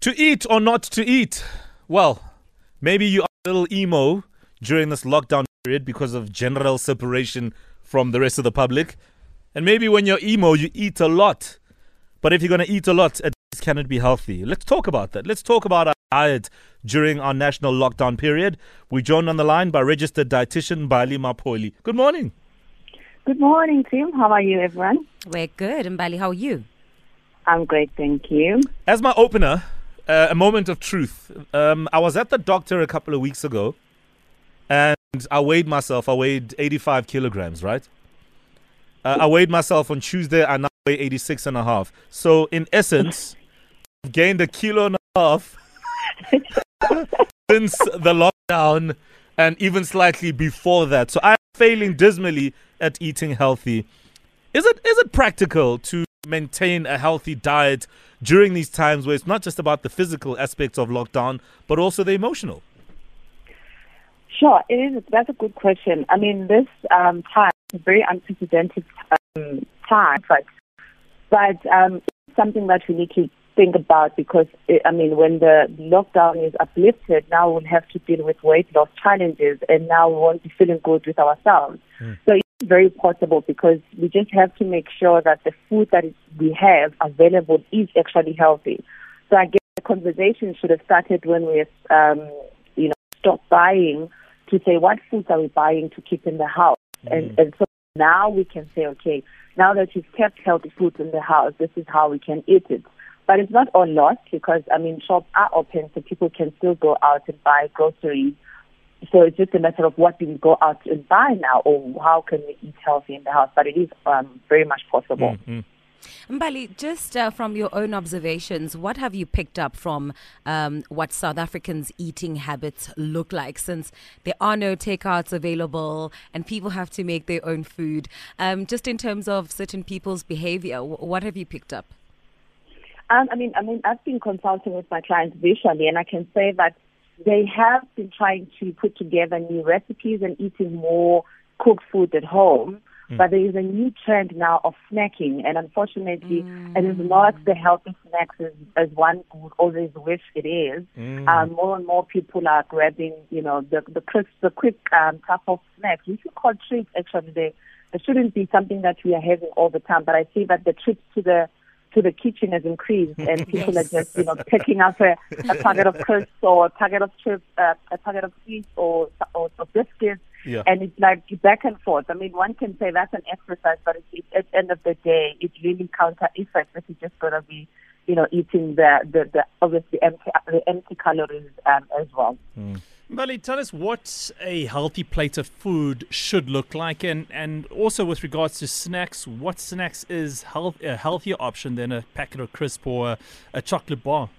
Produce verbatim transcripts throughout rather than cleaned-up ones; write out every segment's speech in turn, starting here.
To eat or not to eat? Well, maybe you are a little emo during this lockdown period because of general separation from the rest of the public. And maybe when you're emo, you eat a lot. But if you're going to eat a lot, at least can it be healthy? Let's talk about that. Let's talk about our diet during our national lockdown period. We're joined on the line by registered dietitian Mbali Mapholi. Good morning. Good morning, Tim. How are you, everyone? We're good. Mbali, how are you? I'm great, thank you. As my opener... Uh, a moment of truth. Um, I was at the doctor a couple of weeks ago and I weighed myself. I weighed eighty-five kilograms, right? Uh, I weighed myself on Tuesday. I now weigh eighty-six and a half. So in essence, I've gained a kilo and a half since the lockdown and even slightly before that. So I'm failing dismally at eating healthy. Is it is it practical to maintain a healthy diet during these times where it's not just about the physical aspects of lockdown, but also the emotional? Sure, it is. That's a good question. I mean, this um, time is a very unprecedented um, time, but, but um, it's something that we need to think about because, it, I mean, when the lockdown is uplifted, now we'll have to deal with weight loss challenges and now we won't be feeling good with ourselves. Mm. So it's very portable because we just have to make sure that the food that we have available is actually healthy. So I guess the conversation should have started when we um, you know, stopped buying to say what foods are we buying to keep in the house. Mm. And, and so now we can say, okay, now that you've kept healthy foods in the house, this is how we can eat it. But it's not all lost because, I mean, shops are open, so people can still go out and buy groceries. So it's just a matter of what do we go out and buy now or how can we eat healthy in the house. But it is um, very much possible. Mm-hmm. Mbali, just uh, from your own observations, what have you picked up from um, what South Africans' eating habits look like since there are no takeouts available and people have to make their own food? Um, just in terms of certain people's behavior, w- what have you picked up? Um, I mean, I mean, I've been consulting with my clients visually, and I can say that they have been trying to put together new recipes and eating more cooked food at home. Mm. But there is a new trend now of snacking, and unfortunately, mm. it is not the healthy snacks as, as one would always wish it is. Mm. Um, more and more people are grabbing, you know, the the, crisp, the quick um, cup of snacks, which we call treats. Actually, they, they shouldn't be something that we are having all the time. But I see that the trips to the to the kitchen has increased and people yes. are just, you know, picking up a, a packet of crisps or a packet of chips, uh, a packet of sweets or, or, or biscuits. Yeah. And it's like back and forth. I mean, one can say that's an exercise, but it's, at the end of the day, it's really counter effect that you're just going to be, you know, eating the, the, the obviously empty, the empty calories um, as well. Mm. Mbali, tell us what a healthy plate of food should look like, and, and also with regards to snacks, what snacks is health, a healthier option than a packet of crisp or a, a chocolate bar?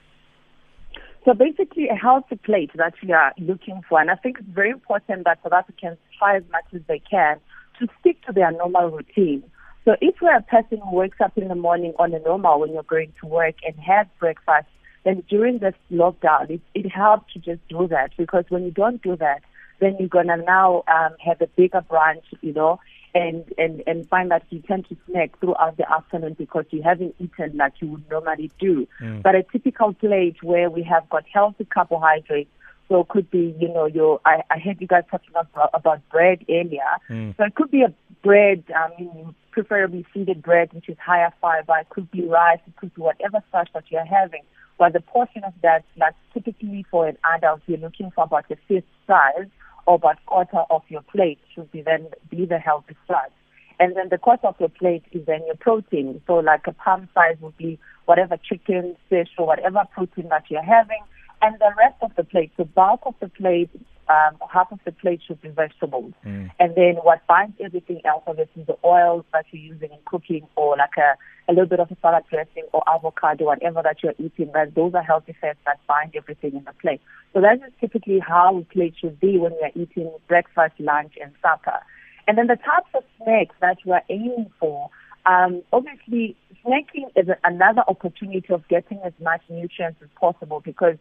So basically a healthy plate that we are looking for, and I think it's very important that South Africans try as much as they can to stick to their normal routine. So if you're a person who wakes up in the morning on a normal when you're going to work and has breakfast, then during this lockdown, it, it helped to just do that because when you don't do that, then you're going to now um, have a bigger brunch, you know, and, and, and find that you tend to snack throughout the afternoon because you haven't eaten like you would normally do. Mm. But a typical plate where we have got healthy carbohydrates, so it could be, you know, your I, I heard you guys talking about, about bread earlier. Mm. So it could be a bread, I mean, preferably seeded bread, which is higher fiber. It could be rice. It could be whatever starch that you're having. But the portion of that, like typically for an adult, you're looking for about a fifth size or about quarter of your plate should be then be the healthy size. And then the quarter of your plate is then your protein. So like a palm size would be whatever chicken, fish, or whatever protein that you're having. And the rest of the plate, the bulk of the plate, um, half of the plate should be vegetables. Mm. And then what binds everything else of it is the oils that you're using in cooking or like a a little bit of a salad dressing or avocado, whatever that you're eating, that those are healthy fats that bind everything in the plate. So that is typically how a plate should be when we are eating breakfast, lunch, and supper. And then the types of snacks that we are aiming for, um, obviously snacking is another opportunity of getting as much nutrients as possible because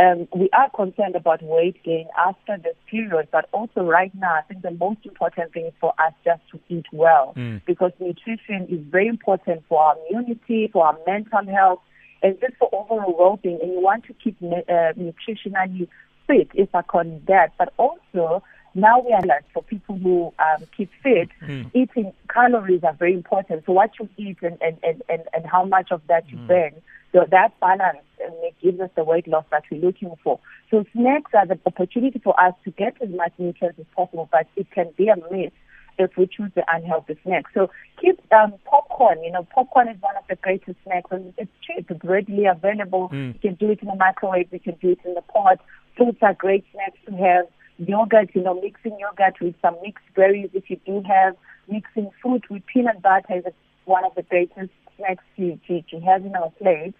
um, we are concerned about weight gain after this period, but also right now, I think the most important thing is for us just to eat well mm. because nutrition is very important for our immunity, for our mental health, and just for overall well-being, and you want to keep uh, nutritionally fit, if I call it that. But also, now we are like for people who um, keep fit, mm. eating calories are very important. So what you eat and, and, and, and, and how much of that you mm. burn, so that balance um, gives us the weight loss that we're looking for. So snacks are the opportunity for us to get as much nutrients as possible, but it can be a myth if we choose the unhealthy snacks. So keep um, popcorn. You know, popcorn is one of the greatest snacks, and it's cheap. It's readily available. Mm. You can do it in the microwave. You can do it in the pot. Fruits are great snacks to have. Yogurt, you know, mixing yogurt with some mixed berries if you do have. Mixing fruit with peanut butter is one of the greatest snacks you, you, you have in our plate.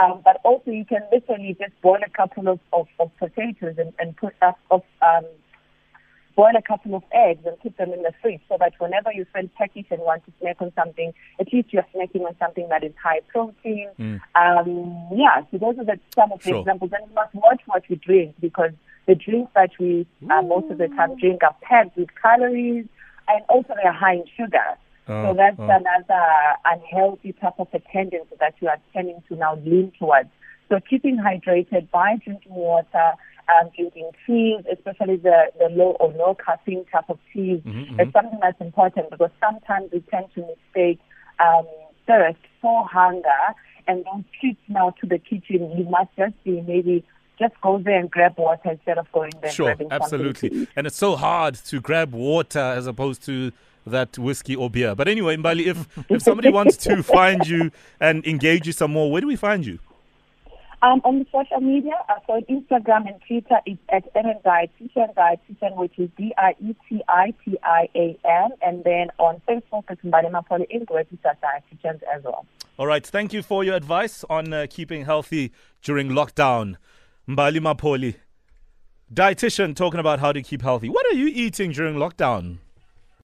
Um, but also you can literally just boil a couple of, of, of potatoes and, and put up of, um, boil a couple of eggs and put them in the fridge so that whenever you feel peckish and want to snack on something, at least you're snacking on something that is high protein. Mm. Um, yeah, so those are the, some of the sure. examples. And you must watch what you drink, because the drinks that we uh, most of the time drink are packed with calories, and also they are high in sugar. Oh, so that's oh. another unhealthy type of a tendency that you are tending to now lean towards. So keeping hydrated by drinking water, um, drinking teas, especially the, the low or no caffeine type of teas, mm-hmm, is something that's important, because sometimes we tend to mistake um, thirst for hunger, and those trips now to the kitchen, you must just be maybe just go there and grab water instead of going there sure, and grabbing absolutely. something. And it's so hard to grab water as opposed to that whiskey or beer. But anyway, Mbali, if, if somebody wants to find you and engage you some more, where do we find you? Um, on the social media, uh, so Instagram and Twitter is at Dietian, which is D I E T I T I A N, and then on Facebook it's Mbali Mapholi Dietian as well. All right, thank you for your advice on uh, keeping healthy during lockdown. Mbali Mapholi, dietitian, talking about how to keep healthy. What are you eating during lockdown?